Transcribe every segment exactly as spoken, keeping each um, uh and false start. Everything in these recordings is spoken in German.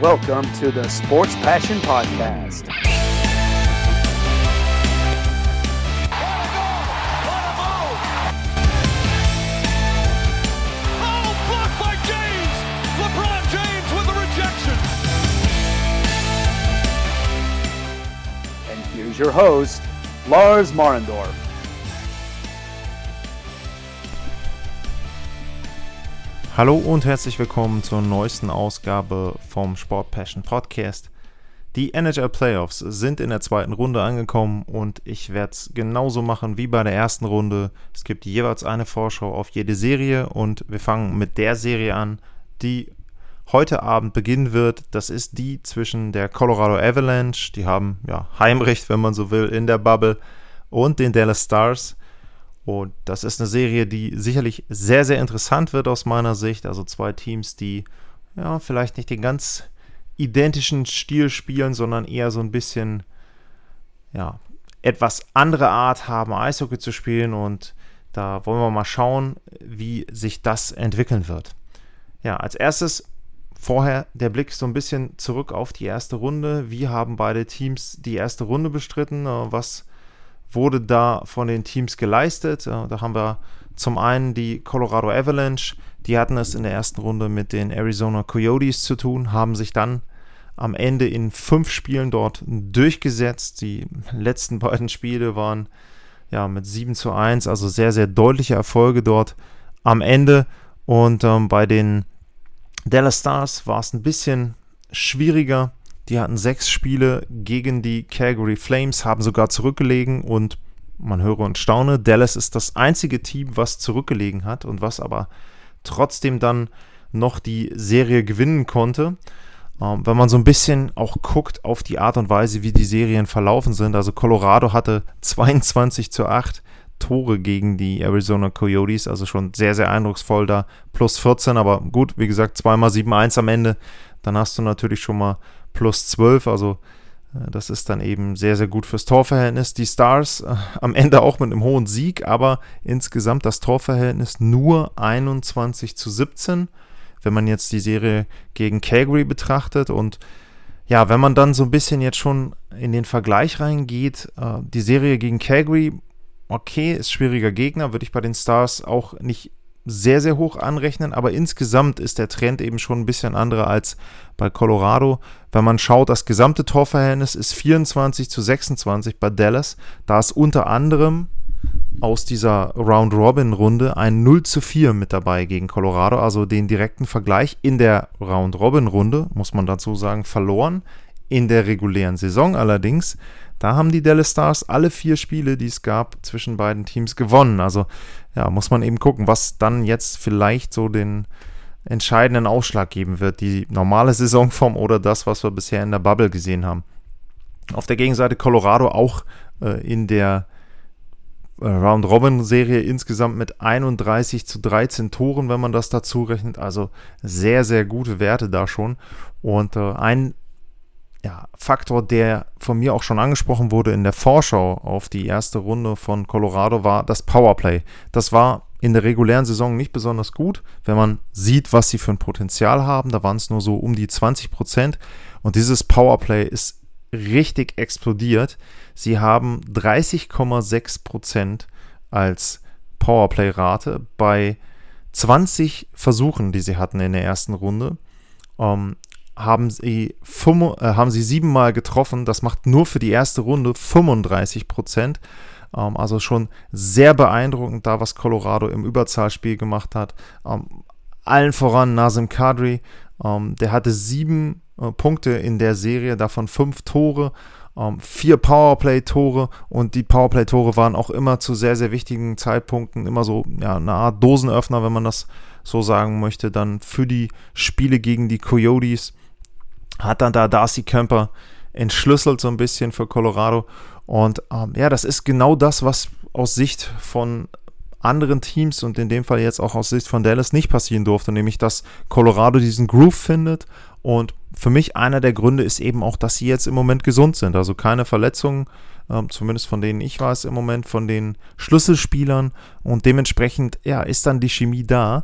Welcome to the Sports Passion Podcast. Your host, Lars Marendorf. Hallo und herzlich willkommen zur neuesten Ausgabe vom Sport Passion Podcast. Die N H L Playoffs sind in der zweiten Runde angekommen und ich werde es genauso machen wie bei der ersten Runde. Es gibt jeweils eine Vorschau auf jede Serie und wir fangen mit der Serie an, die heute Abend beginnen wird. Das ist die zwischen der Colorado Avalanche, die haben ja Heimrecht, wenn man so will, in der Bubble, und den Dallas Stars. Und das ist eine Serie, die sicherlich sehr, sehr interessant wird aus meiner Sicht. Also zwei Teams, die ja vielleicht nicht den ganz identischen Stil spielen, sondern eher so ein bisschen ja etwas andere Art haben, Eishockey zu spielen. Und da wollen wir mal schauen, wie sich das entwickeln wird. Ja, als erstes vorher der Blick so ein bisschen zurück auf die erste Runde. Wie haben beide Teams die erste Runde bestritten? Was wurde da von den Teams geleistet? Da haben wir zum einen die Colorado Avalanche. Die hatten es in der ersten Runde mit den Arizona Coyotes zu tun, haben sich dann am Ende in fünf Spielen dort durchgesetzt. Die letzten beiden Spiele waren ja mit sieben zu eins, also sehr, sehr deutliche Erfolge dort am Ende. Und ähm, bei den Dallas Stars war es ein bisschen schwieriger. Die hatten sechs Spiele gegen die Calgary Flames, haben sogar zurückgelegen und man höre und staune, Dallas ist das einzige Team, was zurückgelegen hat und was aber trotzdem dann noch die Serie gewinnen konnte. Ähm, wenn man so ein bisschen auch guckt auf die Art und Weise, wie die Serien verlaufen sind, also Colorado hatte zweiundzwanzig zu acht Tore gegen die Arizona Coyotes, also schon sehr, sehr eindrucksvoll da, plus vierzehn, aber gut, wie gesagt, zwei mal sieben eins am Ende, dann hast du natürlich schon mal plus zwölf, also das ist dann eben sehr, sehr gut fürs Torverhältnis. Die Stars äh, am Ende auch mit einem hohen Sieg, aber insgesamt das Torverhältnis nur einundzwanzig zu siebzehn, wenn man jetzt die Serie gegen Calgary betrachtet. Und ja, wenn man dann so ein bisschen jetzt schon in den Vergleich reingeht, äh, die Serie gegen Calgary, okay, ist schwieriger Gegner, würde ich bei den Stars auch nicht sehr, sehr hoch anrechnen, aber insgesamt ist der Trend eben schon ein bisschen anderer als bei Colorado. Wenn man schaut, das gesamte Torverhältnis ist vierundzwanzig zu sechsundzwanzig bei Dallas, da ist unter anderem aus dieser Round-Robin-Runde ein null zu vier mit dabei gegen Colorado, also den direkten Vergleich in der Round-Robin-Runde, muss man dazu sagen, verloren. In der regulären Saison allerdings, da haben die Dallas Stars alle vier Spiele, die es gab, zwischen beiden Teams gewonnen. Also ja, muss man eben gucken, was dann jetzt vielleicht so den entscheidenden Ausschlag geben wird. Die normale Saisonform oder das, was wir bisher in der Bubble gesehen haben. Auf der Gegenseite Colorado auch äh, in der Round-Robin-Serie insgesamt mit einunddreißig zu dreizehn Toren, wenn man das dazu rechnet. Also sehr, sehr gute Werte da schon. Und äh, ein Ja, Faktor, der von mir auch schon angesprochen wurde in der Vorschau auf die erste Runde von Colorado, war das Powerplay. Das war in der regulären Saison nicht besonders gut, wenn man sieht, was sie für ein Potenzial haben. Da waren es nur so um die zwanzig Prozent und dieses Powerplay ist richtig explodiert. Sie haben dreißig Komma sechs Prozent als Powerplay-Rate bei zwanzig Versuchen, die sie hatten in der ersten Runde. Ähm, haben sie, fünf, äh, haben sie siebenmal getroffen. Das macht nur für die erste Runde fünfunddreißig Prozent. Ähm, also schon sehr beeindruckend da, was Colorado im Überzahlspiel gemacht hat. Ähm, allen voran Nasim Kadri. Ähm, der hatte sieben äh, Punkte in der Serie, davon fünf Tore, ähm, vier Powerplay-Tore. Und die Powerplay-Tore waren auch immer zu sehr, sehr wichtigen Zeitpunkten immer so ja, eine Art Dosenöffner, wenn man das so sagen möchte, dann für die Spiele gegen die Coyotes. Hat dann da Darcy Kemper entschlüsselt so ein bisschen für Colorado. Und ähm, ja, das ist genau das, was aus Sicht von anderen Teams und in dem Fall jetzt auch aus Sicht von Dallas nicht passieren durfte, nämlich dass Colorado diesen Groove findet. Und für mich einer der Gründe ist eben auch, dass sie jetzt im Moment gesund sind. Also keine Verletzungen, ähm, zumindest von denen ich weiß im Moment, von den Schlüsselspielern. Und dementsprechend ja, ist dann die Chemie da.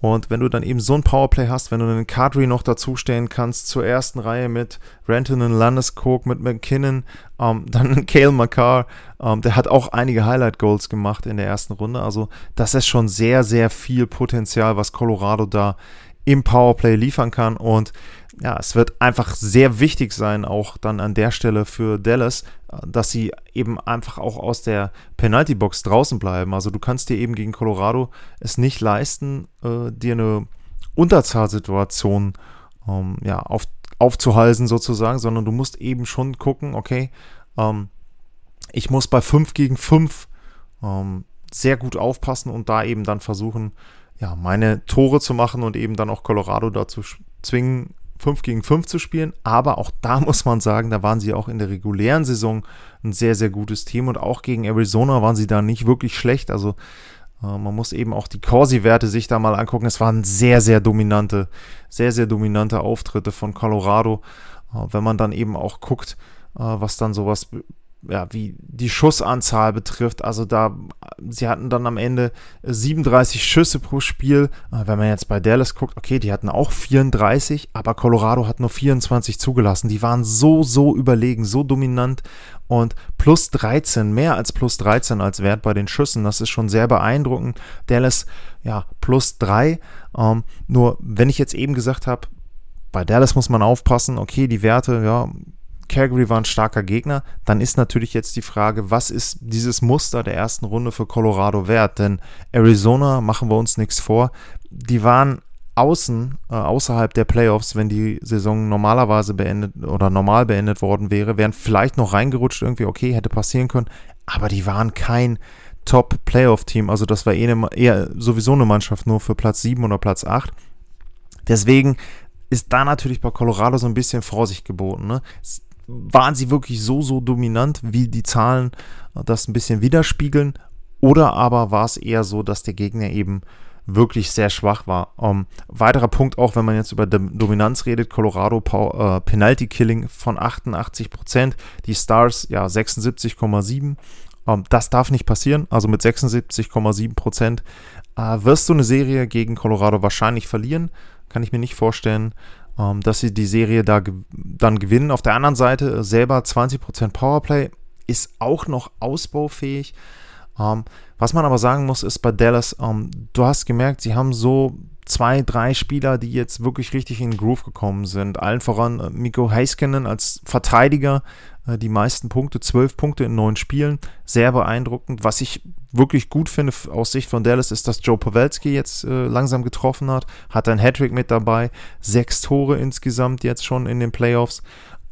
Und wenn du dann eben so ein Powerplay hast, wenn du einen Kadri noch dazustellen kannst zur ersten Reihe mit Rantanen, Landeskog, mit McKinnon, ähm, dann Kale Makar, ähm, der hat auch einige Highlight-Goals gemacht in der ersten Runde. Also das ist schon sehr, sehr viel Potenzial, was Colorado da im Powerplay liefern kann. Und ja, es wird einfach sehr wichtig sein, auch dann an der Stelle für Dallas, dass sie eben einfach auch aus der Penalty-Box draußen bleiben. Also du kannst dir eben gegen Colorado es nicht leisten, äh, dir eine Unterzahlsituation ähm, ja, auf, aufzuhalsen sozusagen, sondern du musst eben schon gucken, okay, ähm, ich muss bei fünf gegen fünf ähm, sehr gut aufpassen und da eben dann versuchen, ja, meine Tore zu machen und eben dann auch Colorado dazu zwingen, fünf gegen fünf zu spielen, aber auch da muss man sagen, da waren sie auch in der regulären Saison ein sehr, sehr gutes Team und auch gegen Arizona waren sie da nicht wirklich schlecht, also äh, man muss eben auch die Corsi-Werte sich da mal angucken, es waren sehr, sehr dominante, sehr, sehr dominante Auftritte von Colorado, äh, wenn man dann eben auch guckt, äh, was dann sowas ja, wie die Schussanzahl betrifft, also da, sie hatten dann am Ende siebenunddreißig Schüsse pro Spiel, wenn man jetzt bei Dallas guckt, okay, die hatten auch vierunddreißig, aber Colorado hat nur vierundzwanzig zugelassen, die waren so, so überlegen, so dominant und plus dreizehn, mehr als plus dreizehn als Wert bei den Schüssen, das ist schon sehr beeindruckend, Dallas, ja, plus drei, ähm, nur wenn ich jetzt eben gesagt habe, bei Dallas muss man aufpassen, okay, die Werte, ja, Calgary war ein starker Gegner, dann ist natürlich jetzt die Frage, was ist dieses Muster der ersten Runde für Colorado wert? Denn Arizona, machen wir uns nichts vor, die waren außen, äh, außerhalb der Playoffs, wenn die Saison normalerweise beendet oder normal beendet worden wäre, wären vielleicht noch reingerutscht irgendwie, okay, hätte passieren können, aber die waren kein Top-Playoff-Team, also das war eher, eine, eher sowieso eine Mannschaft nur für Platz sieben oder Platz acht. Deswegen ist da natürlich bei Colorado so ein bisschen Vorsicht geboten, ne? Waren sie wirklich so, so dominant, wie die Zahlen das ein bisschen widerspiegeln? Oder aber war es eher so, dass der Gegner eben wirklich sehr schwach war? Ähm, weiterer Punkt auch, wenn man jetzt über Dominanz redet, Colorado äh, Penalty-Killing von achtundachtzig Prozent, die Stars ja sechsundsiebzig Komma sieben. Ähm, das darf nicht passieren, also mit sechsundsiebzig Komma sieben Prozent äh, wirst du eine Serie gegen Colorado wahrscheinlich verlieren, kann ich mir nicht vorstellen, dass sie die Serie da ge- dann gewinnen. Auf der anderen Seite selber zwanzig Prozent Powerplay ist auch noch ausbaufähig. Ähm, was man aber sagen muss, ist bei Dallas, ähm, du hast gemerkt, sie haben so zwei, drei Spieler, die jetzt wirklich richtig in den Groove gekommen sind. Allen voran äh, Miro Heiskanen als Verteidiger, äh, die meisten Punkte, zwölf Punkte in neun Spielen, sehr beeindruckend. Was ich wirklich gut finde aus Sicht von Dallas ist, dass Joe Pavelski jetzt äh, langsam getroffen hat, hat einen Hattrick mit dabei, sechs Tore insgesamt jetzt schon in den Playoffs.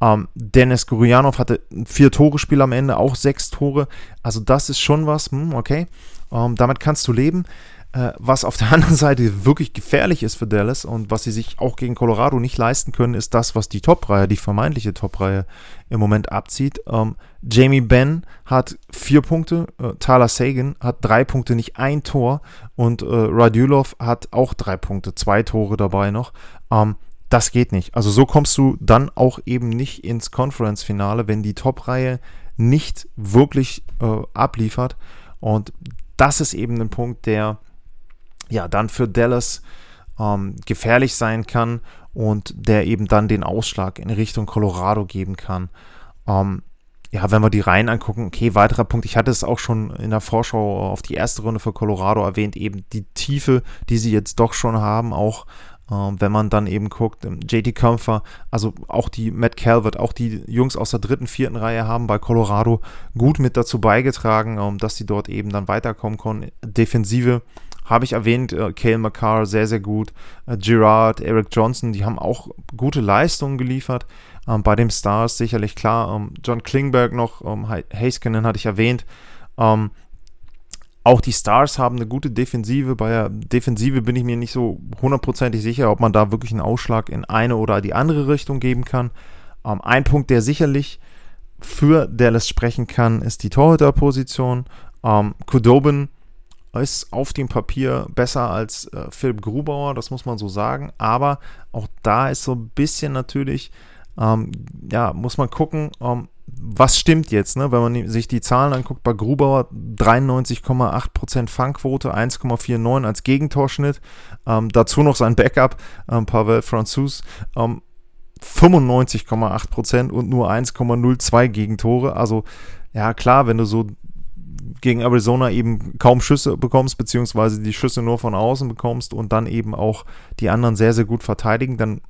Ähm, Dennis Gurjanov hatte ein Vier-Tore-Spiel am Ende, auch sechs Tore. Also das ist schon was, hm, okay, ähm, damit kannst du leben. Was auf der anderen Seite wirklich gefährlich ist für Dallas und was sie sich auch gegen Colorado nicht leisten können, ist das, was die Top-Reihe, die vermeintliche Top-Reihe im Moment abzieht. Ähm, Jamie Benn hat vier Punkte, äh, Tyler Seguin hat drei Punkte, nicht ein Tor und äh, Radulov hat auch drei Punkte, zwei Tore dabei noch. Ähm, das geht nicht. Also so kommst du dann auch eben nicht ins Conference-Finale, wenn die Top-Reihe nicht wirklich äh, abliefert. Und das ist eben ein Punkt, der ja, dann für Dallas ähm, gefährlich sein kann und der eben dann den Ausschlag in Richtung Colorado geben kann. Ähm, ja, wenn wir die Reihen angucken, okay, weiterer Punkt, ich hatte es auch schon in der Vorschau auf die erste Runde für Colorado erwähnt, eben die Tiefe, die sie jetzt doch schon haben, auch ähm, wenn man dann eben guckt, J T Kämpfer, also auch die Matt Calvert, auch die Jungs aus der dritten, vierten Reihe haben bei Colorado gut mit dazu beigetragen, ähm, dass sie dort eben dann weiterkommen konnten. Defensive, habe ich erwähnt, äh, Kale Makar sehr, sehr gut, äh, Girard, Eric Johnson, die haben auch gute Leistungen geliefert, ähm, bei den Stars sicherlich klar, ähm, John Klingberg noch, ähm, Heiskanen hatte ich erwähnt, ähm, auch die Stars haben eine gute Defensive, bei der Defensive bin ich mir nicht so hundertprozentig sicher, ob man da wirklich einen Ausschlag in eine oder die andere Richtung geben kann. Ähm, ein Punkt, der sicherlich für Dallas sprechen kann, ist die Torhüterposition. ähm, Khudobin ist auf dem Papier besser als äh, Philipp Grubauer, das muss man so sagen, aber auch da ist so ein bisschen natürlich, ähm, ja, muss man gucken, ähm, was stimmt jetzt, ne? Wenn man sich die Zahlen anguckt, bei Grubauer dreiundneunzig Komma acht Prozent Fangquote, eins Komma neunundvierzig als Gegentorschnitt, ähm, dazu noch sein Backup, ähm, Pavel Francouz, ähm, fünfundneunzig Komma acht Prozent und nur eins Komma null zwei Gegentore. Also ja klar, wenn du so gegen Arizona eben kaum Schüsse bekommst, beziehungsweise die Schüsse nur von außen bekommst und dann eben auch die anderen sehr, sehr gut verteidigen, dann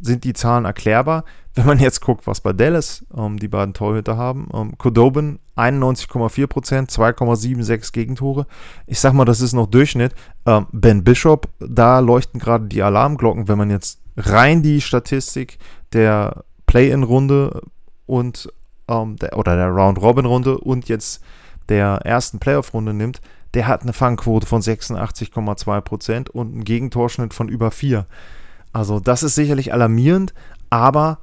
sind die Zahlen erklärbar. Wenn man jetzt guckt, was bei Dallas ähm, die beiden Torhüter haben, ähm, Khudobin einundneunzig Komma vier Prozent, zwei Komma sechsundsiebzig Gegentore. Ich sag mal, das ist noch Durchschnitt. Ähm, Ben Bishop, da leuchten gerade die Alarmglocken, wenn man jetzt rein die Statistik der Play-in-Runde und ähm, der, oder der Round-Robin-Runde und jetzt der ersten Playoff-Runde nimmt, der hat eine Fangquote von sechsundachtzig Komma zwei Prozent und einen Gegentorschnitt von über vier. Also das ist sicherlich alarmierend, aber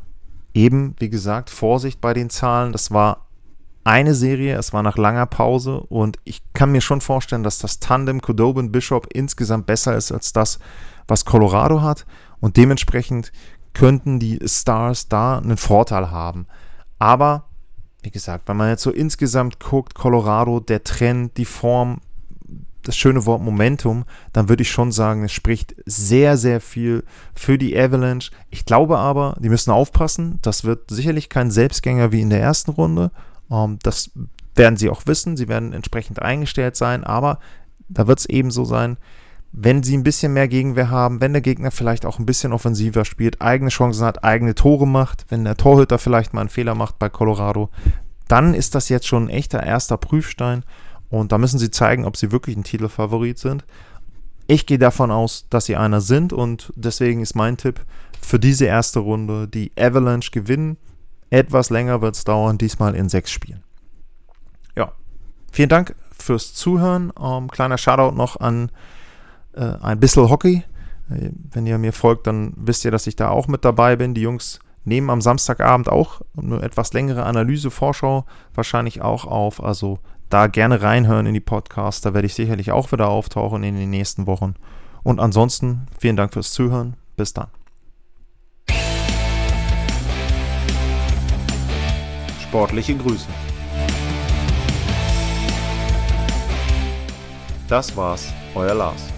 eben, wie gesagt, Vorsicht bei den Zahlen. Das war eine Serie, es war nach langer Pause und ich kann mir schon vorstellen, dass das Tandem Khudobin-Bishop insgesamt besser ist als das, was Colorado hat und dementsprechend könnten die Stars da einen Vorteil haben. Aber wie gesagt, wenn man jetzt so insgesamt guckt, Colorado, der Trend, die Form, das schöne Wort Momentum, dann würde ich schon sagen, es spricht sehr, sehr viel für die Avalanche. Ich glaube aber, die müssen aufpassen, das wird sicherlich kein Selbstgänger wie in der ersten Runde. Das werden sie auch wissen, sie werden entsprechend eingestellt sein, aber da wird es eben so sein, wenn sie ein bisschen mehr Gegenwehr haben, wenn der Gegner vielleicht auch ein bisschen offensiver spielt, eigene Chancen hat, eigene Tore macht, wenn der Torhüter vielleicht mal einen Fehler macht bei Colorado, dann ist das jetzt schon ein echter erster Prüfstein und da müssen sie zeigen, ob sie wirklich ein Titelfavorit sind. Ich gehe davon aus, dass sie einer sind und deswegen ist mein Tipp für diese erste Runde, die Avalanche gewinnen. Etwas länger wird es dauern, diesmal in sechs Spielen. Ja, vielen Dank fürs Zuhören. Ähm, kleiner Shoutout noch an Ein bisschen Hockey. Wenn ihr mir folgt, dann wisst ihr, dass ich da auch mit dabei bin. Die Jungs nehmen am Samstagabend auch eine etwas längere Analyse, Vorschau wahrscheinlich auch auf. Also da gerne reinhören in die Podcasts. Da werde ich sicherlich auch wieder auftauchen in den nächsten Wochen. Und ansonsten vielen Dank fürs Zuhören. Bis dann. Sportliche Grüße. Das war's, euer Lars.